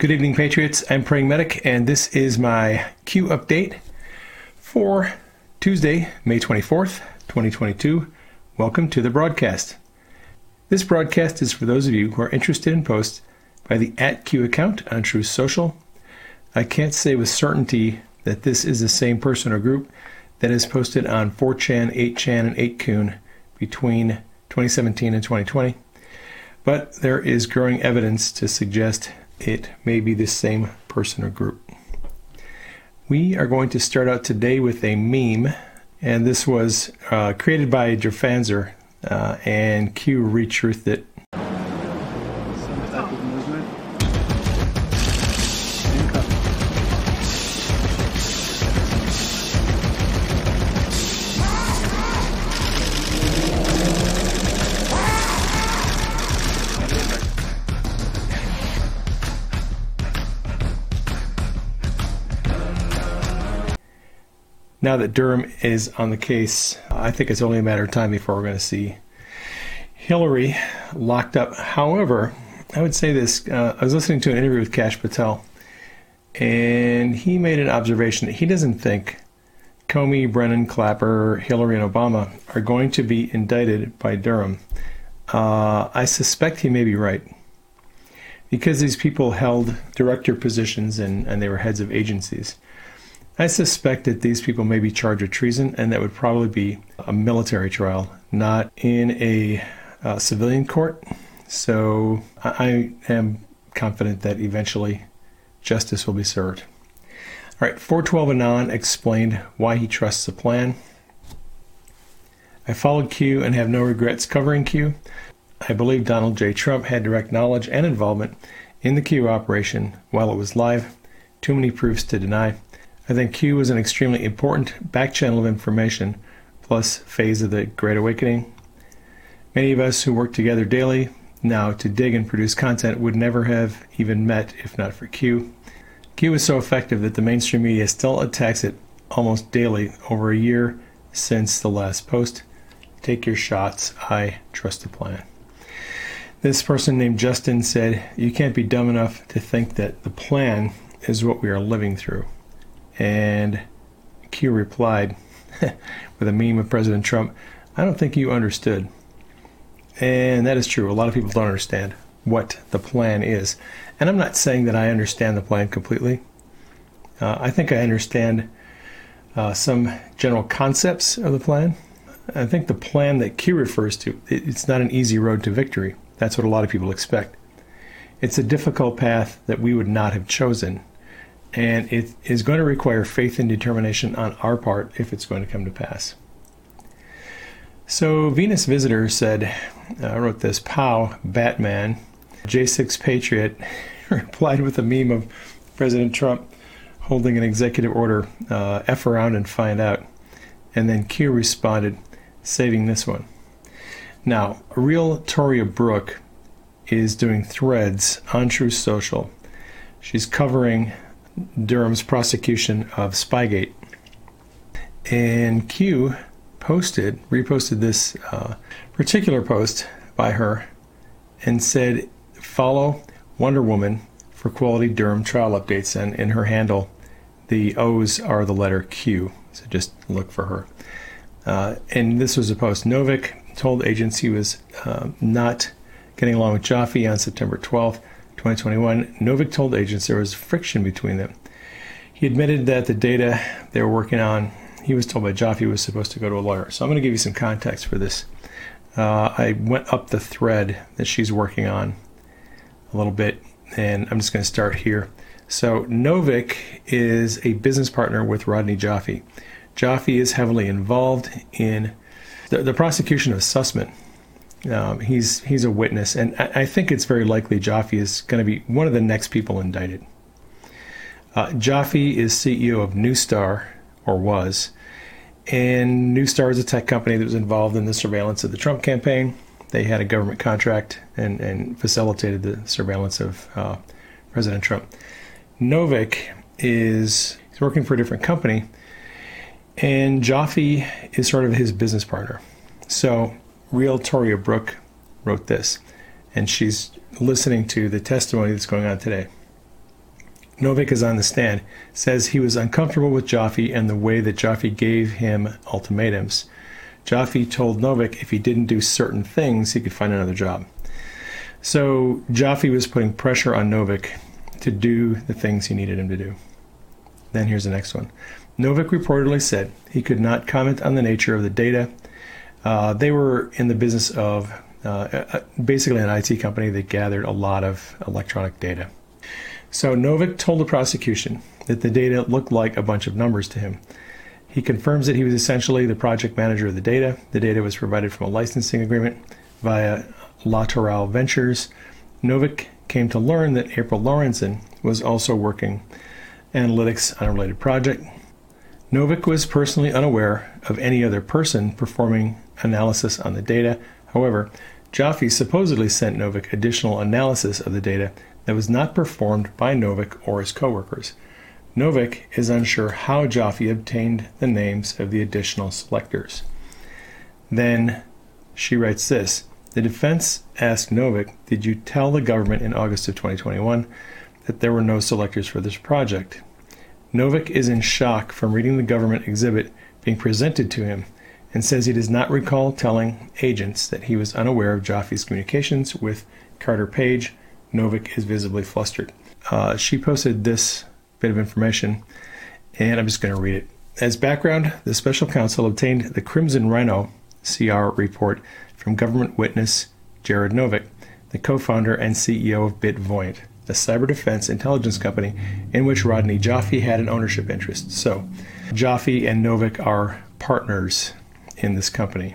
Good evening, Patriots. I'm Praying Medic, and this is my Q update for Tuesday, May 24th, 2022. Welcome to the broadcast. This broadcast is for those of you who are interested in posts by the @Q account on Truth Social. I can't say with certainty that this is the same person or group that is posted on 4chan, 8chan, and 8kun between 2017 and 2020, but there is growing evidence to suggest it may be the same person or group. We are going to start out today with a meme, and this was created by Drafanzer, and Q retruthed it. Now that Durham is on the case, I think it's only a matter of time before we're going to see Hillary locked up. However, I would say this. I was listening to an interview with Kash Patel, and he made an observation that he doesn't think Comey, Brennan, Clapper, Hillary, and Obama are going to be indicted by Durham. I suspect he may be right, because these people held director positions and they were heads of agencies. I suspect that these people may be charged with treason, and that would probably be a military trial, not in a civilian court. So I am confident that eventually justice will be served. All right, 412 Anon explained why he trusts the plan. I followed Q and have no regrets covering Q. I believe Donald J. Trump had direct knowledge and involvement in the Q operation while it was live. Too many proofs to deny. I think Q was an extremely important back channel of information, plus phase of the Great Awakening. Many of us who work together daily now to dig and produce content would never have even met if not for Q. Q is so effective that the mainstream media still attacks it almost daily, over a year since the last post. Take your shots. I trust the plan. This person named Justin said, "You can't be dumb enough to think that the plan is what we are living through." And Q replied with a meme of President Trump, "I don't think you understood." And that is true. A lot of people don't understand what the plan is. And I'm not saying that I understand the plan completely. I think I understand some general concepts of the plan. I think the plan that Q refers to, it's not an easy road to victory. That's what a lot of people expect. It's a difficult path that we would not have chosen. And it is going to require faith and determination on our part if it's going to come to pass. So Venus Visitor said, I wrote this, "Pow, Batman." J6 Patriot replied with a meme of President Trump holding an executive order, F around and find out. And then Q responded, saving this one. Now, Real Toria Brooke is doing threads on Truth Social. She's covering Durham's prosecution of Spygate, and Q reposted this particular post by her and said, "Follow Wonder Woman for quality Durham trial updates," and in her handle the O's are the letter Q, so just look for her. And this was a post. Novick told agents he was not getting along with Joffe on September 12th 2021, Novick told agents there was friction between them. He admitted that the data they were working on, he was told by Joffe, was supposed to go to a lawyer. So I'm going to give you some context for this. I went up the thread that she's working on a little bit, and I'm just going to start here. So Novick is a business partner with Rodney Joffe. Joffe is heavily involved in the prosecution of Sussman. He's a witness, and I think it's very likely Joffe is going to be one of the next people indicted. Joffe is CEO of Newstar, or was, and Newstar is a tech company that was involved in the surveillance of the Trump campaign. They had a government contract and facilitated the surveillance of President Trump. Novick is working for a different company, and Joffe is sort of his business partner. So Real Toria Brooke wrote this, and she's listening to the testimony that's going on today. Novick is on the stand, says he was uncomfortable with Joffe and the way that Joffe gave him ultimatums. Joffe told Novick if he didn't do certain things, he could find another job. So Joffe was putting pressure on Novick to do the things he needed him to do. Then here's the next one. Novick reportedly said he could not comment on the nature of the data. They were in the business of basically an IT company that gathered a lot of electronic data. So Novick told the prosecution that the data looked like a bunch of numbers to him. He confirms that he was essentially the project manager of the data. The data was provided from a licensing agreement via Lateral Ventures. Novick came to learn that April Lawrenson was also working analytics on a related project. Novick was personally unaware of any other person performing analysis on the data. However, Joffe supposedly sent Novick additional analysis of the data that was not performed by Novick or his coworkers. Novick is unsure how Joffe obtained the names of the additional selectors. Then she writes this. The defense asked Novick, did you tell the government in August of 2021 that there were no selectors for this project? Novick is in shock from reading the government exhibit being presented to him and says he does not recall telling agents that he was unaware of Joffe's communications with Carter Page. Novick is visibly flustered. She posted this bit of information, and I'm just going to read it. As background, the special counsel obtained the Crimson Rhino CR report from government witness Jared Novick, the co-founder and CEO of Bitvoyant, a cyber defense intelligence company in which Rodney Joffe had an ownership interest. So Joffe and Novick are partners in this company.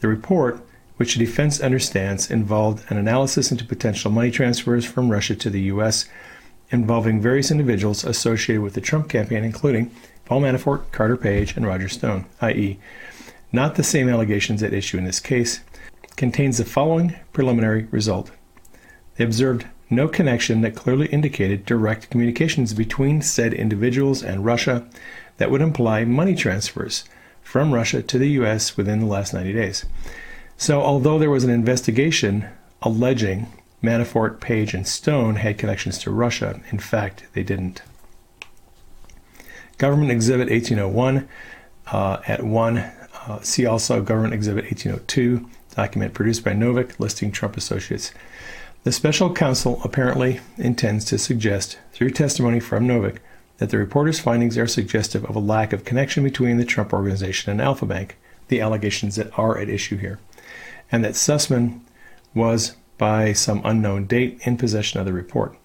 The report, which the defense understands involved an analysis into potential money transfers from Russia to the U.S. involving various individuals associated with the Trump campaign, including Paul Manafort, Carter Page, and Roger Stone, i.e., not the same allegations at issue in this case, contains the following preliminary result. They observed no connection that clearly indicated direct communications between said individuals and Russia that would imply money transfers from Russia to the U.S. within the last 90 days. So although there was an investigation alleging Manafort, Page, and Stone had connections to Russia, in fact, they didn't. Government Exhibit 1801 at 1. See also Government Exhibit 1802, document produced by Novick listing Trump associates. The special counsel apparently intends to suggest, through testimony from Novick, that the reporter's findings are suggestive of a lack of connection between the Trump Organization and Alpha Bank, the allegations that are at issue here, and that Sussman was, by some unknown date, in possession of the report.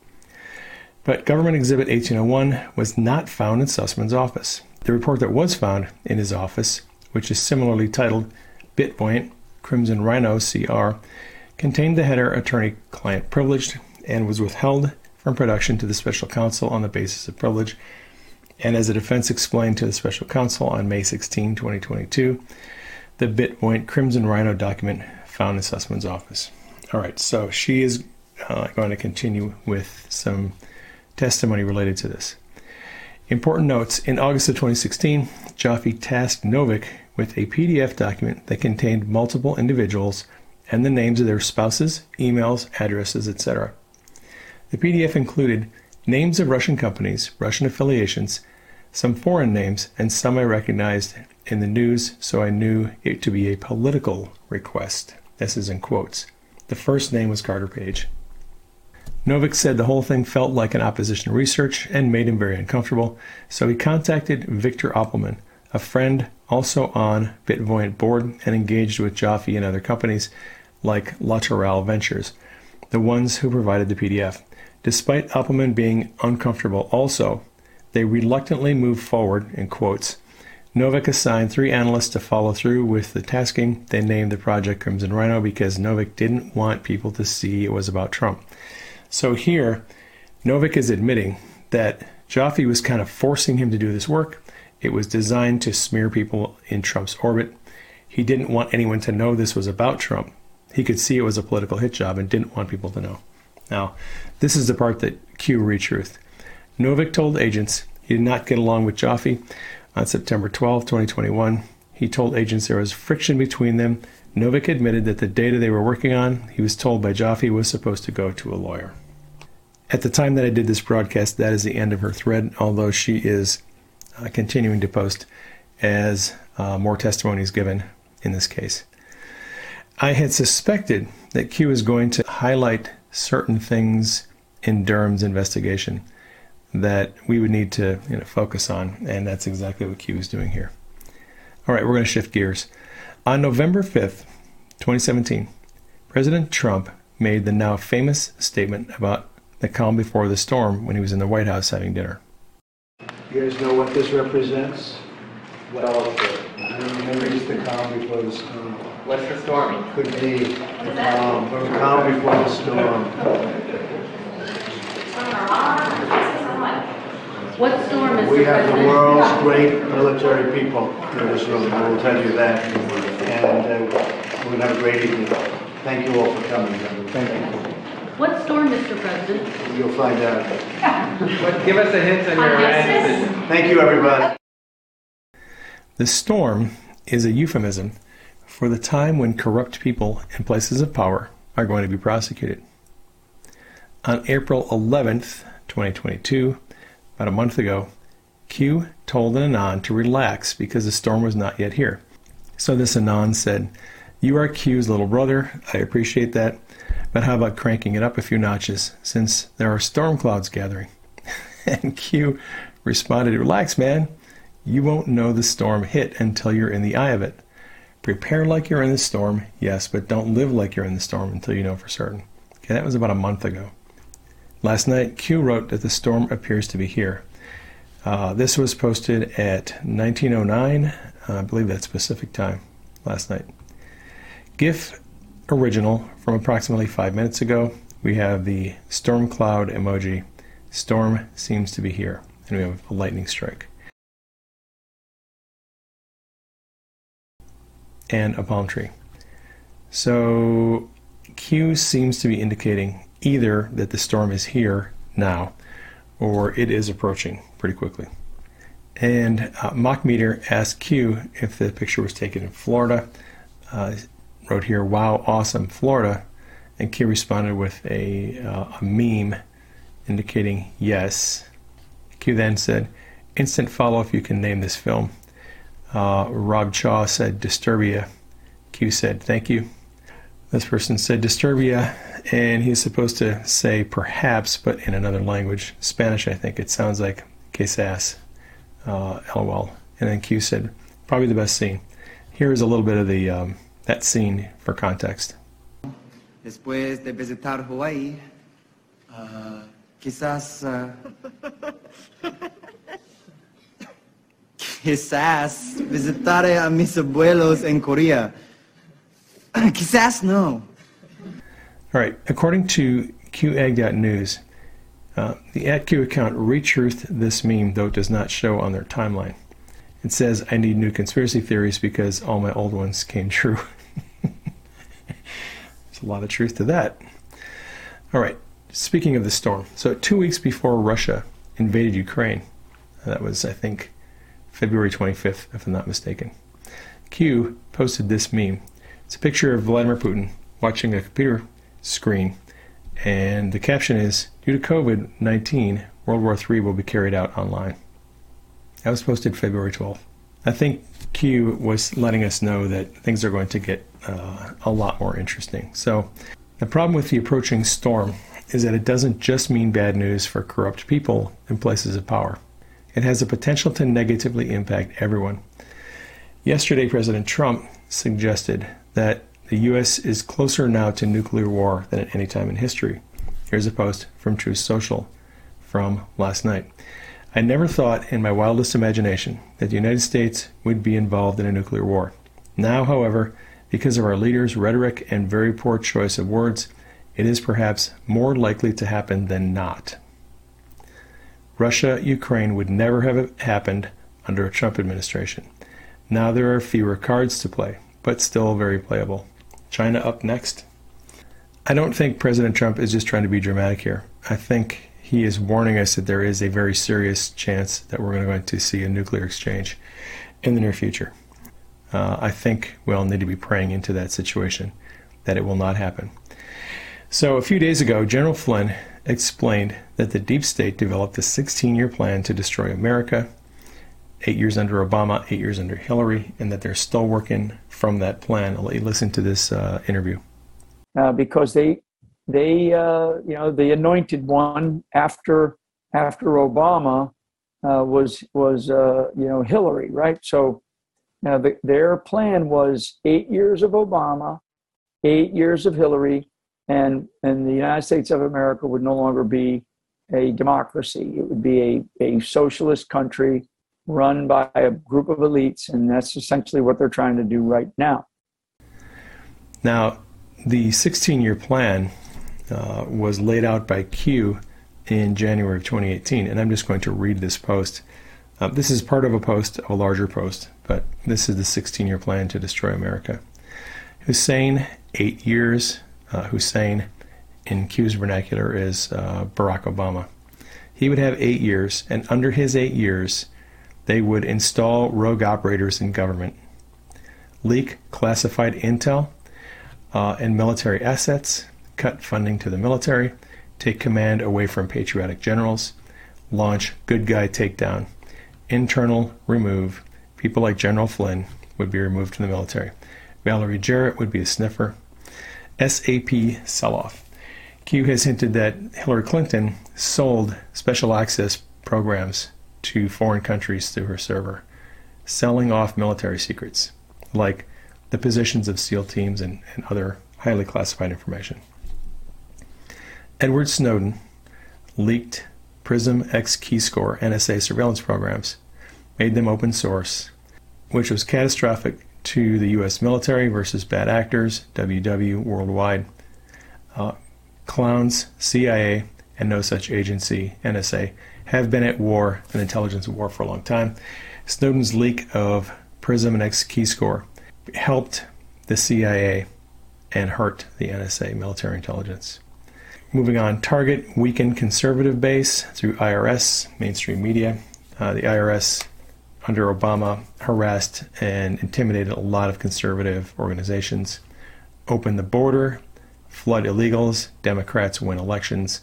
But Government Exhibit 1801 was not found in Sussman's office. The report that was found in his office, which is similarly titled Bitvoyant Crimson Rhino CR, contained the header Attorney-Client Privileged and was withheld from production to the special counsel on the basis of privilege. And as the defense explained to the special counsel on May 16, 2022, the Bitvoyant Crimson Rhino document found in Sussman's office. All right, so she is going to continue with some testimony related to this. Important notes. In August of 2016, Joffe tasked Novick with a PDF document that contained multiple individuals and the names of their spouses, emails, addresses, etc. The PDF included names of Russian companies, Russian affiliations, some foreign names, and some I recognized in the news, so I knew it to be a political request. This is in quotes. The first name was Carter Page. Novick said the whole thing felt like an opposition research and made him very uncomfortable, so he contacted Victor Oppelman, a friend also on Bitvoyant board and engaged with Joffe and other companies like Lateral Ventures, the ones who provided the PDF. Despite Oppelman being uncomfortable also, they reluctantly moved forward, in quotes. Novick assigned 3 analysts to follow through with the tasking. They named the project Crimson Rhino because Novick didn't want people to see it was about Trump. So here, Novick is admitting that Joffe was kind of forcing him to do this work. It was designed to smear people in Trump's orbit. He didn't want anyone to know this was about Trump. He could see it was a political hit job and didn't want people to know. Now, this is the part that Q retruth. Novick told agents he did not get along with Joffe. On September 12, 2021, he told agents there was friction between them. Novick admitted that the data they were working on, he was told by Joffe, was supposed to go to a lawyer. At the time that I did this broadcast, that is the end of her thread, although she is continuing to post as more testimony is given in this case. I had suspected that Q was going to highlight certain things in Durham's investigation that we would need to focus on, and that's exactly what Q is doing here. All right, we're going to shift gears. On November 5th, 2017, President Trump made the now famous statement about the calm before the storm when he was in the White House having dinner. You guys know what this represents? Well, it's the calm before the storm. What's the storm? Could be the calm before the storm. What storm is? We have the world's great military people in this room. I will tell you that, and we're gonna have a great evening. Thank you all for coming. Thank you. What storm, Mr. President? You'll find out. Give us a hint on your answer. Thank you, everybody. The storm is a euphemism for the time when corrupt people in places of power are going to be prosecuted. On April 11th, 2022, about a month ago, Q told an Anon to relax because the storm was not yet here. So this Anon said, "You are Q's little brother. I appreciate that. But how about cranking it up a few notches since there are storm clouds gathering?" And Q responded, "Relax, man. You won't know the storm hit until you're in the eye of it. Prepare like you're in the storm, yes, but don't live like you're in the storm until you know for certain." Okay, that was about a month ago. Last night, Q wrote that the storm appears to be here. This was posted at 19:09, I believe that's Pacific time, last night. GIF original from approximately 5 minutes ago. We have the storm cloud emoji. Storm seems to be here. And we have a lightning strike. And a palm tree. So Q seems to be indicating either that the storm is here now or it is approaching pretty quickly. And Mock Meter asked Q if the picture was taken in Florida. Wrote here, "Wow, awesome, Florida." And Q responded with a meme indicating yes. Q then said, "Instant follow if you can name this film." Rob Chaw said, "Disturbia." Q said, "Thank you." This person said, "Disturbia," and he's supposed to say perhaps, but in another language. Spanish, I think. It sounds like quesas, LOL. And then Q said, "Probably the best scene." Here's a little bit of the... that scene for context. Después de visitar Hawaii, quizás visitaré a mis abuelos en Korea. Quizás no. All right, according to QAg.news, the @Q account retruthed this meme, though it does not show on their timeline. It says, "I need new conspiracy theories because all my old ones came true." There's a lot of truth to that. All right, speaking of the storm. So 2 weeks before Russia invaded Ukraine, that was, I think, February 25th, if I'm not mistaken, Q posted this meme. It's a picture of Vladimir Putin watching a computer screen, and the caption is, "Due to COVID-19, World War III will be carried out online." That was posted February 12th. I think Q was letting us know that things are going to get a lot more interesting. So the problem with the approaching storm is that it doesn't just mean bad news for corrupt people in places of power. It has the potential to negatively impact everyone. Yesterday, President Trump suggested that the U.S. is closer now to nuclear war than at any time in history. Here's a post from Truth Social from last night. "I never thought in my wildest imagination that the United States would be involved in a nuclear war. Now, however, because of our leaders' rhetoric and very poor choice of words, it is perhaps more likely to happen than not. Russia-Ukraine would never have happened under a Trump administration. Now there are fewer cards to play, but still very playable. China up next." I don't think President Trump is just trying to be dramatic here. I think he is warning us that there is a very serious chance that we're going to see a nuclear exchange in the near future. I think we all need to be praying into that situation, that it will not happen. So a few days ago, General Flynn explained that the deep state developed a 16-year plan to destroy America, 8 years under Obama, 8 years under Hillary, and that they're still working from that plan. I'll let you listen to this interview. Because the anointed one after Obama was Hillary, right? So their plan was 8 years of Obama, 8 years of Hillary, and the United States of America would no longer be a democracy. It would be a socialist country run by a group of elites, and that's essentially what they're trying to do right now. Now, the 16-year plan was laid out by Q in January of 2018, and I'm just going to read this post. This is part of a post, a larger post, but this is the 16-year plan to destroy America. Hussein, 8 years. Hussein, in Q's vernacular, is Barack Obama. He would have 8 years, and under his 8 years, they would install rogue operators in government, leak classified intel and military assets, cut funding to the military, take command away from patriotic generals, launch good guy takedown, internal remove. People like General Flynn would be removed from the military. Valerie Jarrett would be a sniffer. SAP sell-off. Q has hinted that Hillary Clinton sold special access programs to foreign countries through her server, selling off military secrets, like the positions of SEAL teams and other highly classified information. Edward Snowden leaked PRISM X Keyscore NSA surveillance programs, made them open source, which was catastrophic to the U.S. military versus bad actors, WW worldwide, clowns, CIA, and no such agency, NSA, have been at war, an intelligence war, for a long time. Snowden's leak of PRISM and X Keyscore helped the CIA and hurt the NSA, military intelligence. Moving on, target weakened conservative base through IRS, mainstream media. The IRS under Obama harassed and intimidated a lot of conservative organizations. Open the border, flood illegals, Democrats win elections.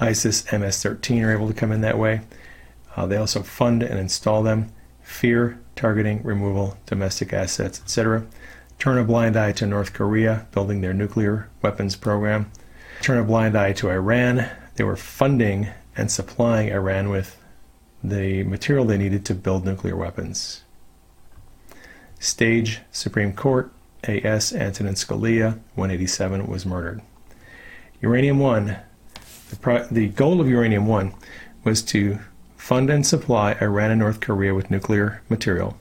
ISIS, MS-13 are able to come in that way. They also fund and install them. Fear, targeting, removal, domestic assets, etc. Turn a blind eye to North Korea, building their nuclear weapons program. Turn a blind eye to Iran. They were funding and supplying Iran with the material they needed to build nuclear weapons. Stage, Supreme Court, A.S. Antonin Scalia, 187, was murdered. Uranium One. The goal of Uranium One was to fund and supply Iran and North Korea with nuclear material,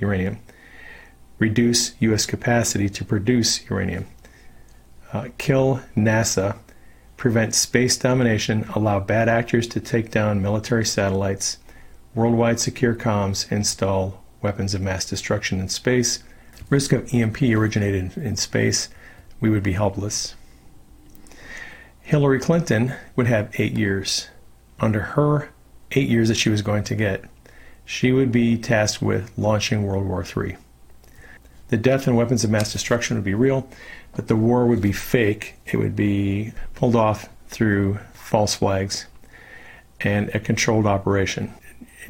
uranium, reduce U.S. capacity to produce uranium, kill NASA, prevent space domination, allow bad actors to take down military satellites, worldwide secure comms, install weapons of mass destruction in space, risk of EMP originated in space. We would be helpless. Hillary Clinton would have 8 years. Under her 8 years that she was going to get, she would be tasked with launching World War III. The death and weapons of mass destruction would be real, but the war would be fake. It would be pulled off through false flags and a controlled operation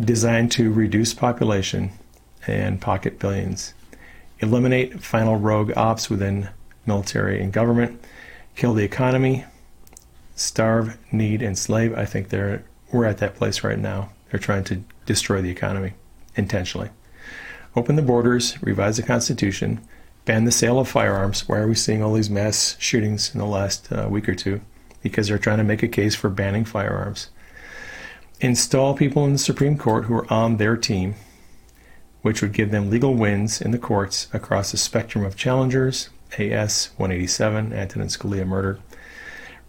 designed to reduce population and pocket billions, eliminate final rogue ops within military and government, kill the economy, starve, need, and slave. I think we're at that place right now. They're trying to destroy the economy intentionally. Open the borders, revise the Constitution, ban the sale of firearms. Why are we seeing all these mass shootings in the last week or two? Because they're trying to make a case for banning firearms. Install people in the Supreme Court who are on their team, which would give them legal wins in the courts across the spectrum of challengers. AS 187, Antonin Scalia murder.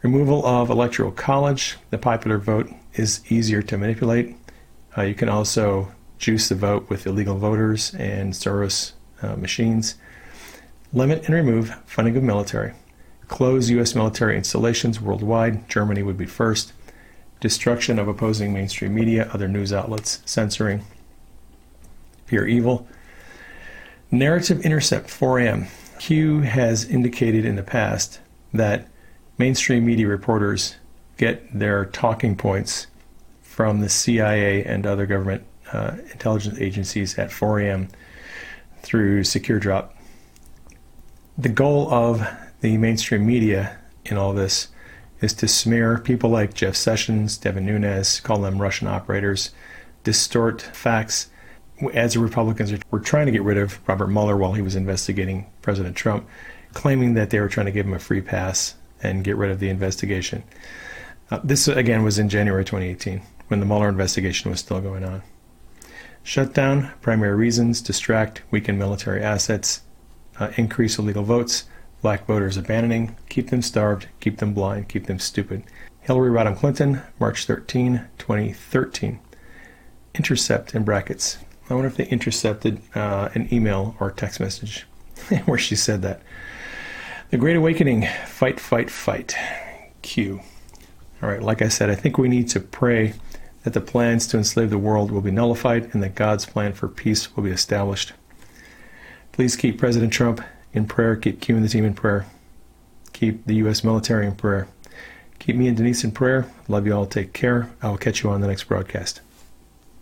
Removal of Electoral College. The popular vote is easier to manipulate. You can also juice the vote with illegal voters and Soros machines. Limit and remove funding of military. Close U.S. military installations worldwide. Germany would be first. Destruction of opposing mainstream media, other news outlets, censoring, pure evil. Narrative intercept, 4am. Q has indicated in the past that mainstream media reporters get their talking points from the CIA and other government intelligence agencies at 4 a.m. through Secure Drop. The goal of the mainstream media in all this is to smear people like Jeff Sessions, Devin Nunes, call them Russian operators, distort facts. As the Republicans were trying to get rid of Robert Mueller while he was investigating President Trump, claiming that they were trying to give him a free pass and get rid of the investigation. This, again, was in January 2018, when the Mueller investigation was still going on. Shutdown, primary reasons, distract, weaken military assets, increase illegal votes, black voters abandoning, keep them starved, keep them blind, keep them stupid. Hillary Rodham Clinton, March 13, 2013. Intercept in brackets. I wonder if they intercepted an email or text message where she said that. The Great Awakening, fight, fight, fight. Q. All right, like I said, I think we need to pray that the plans to enslave the world will be nullified and that God's plan for peace will be established. Please keep President Trump in prayer. Keep Q and the team in prayer. Keep the U.S. military in prayer. Keep me and Denise in prayer. Love you all. Take care. I will catch you on the next broadcast.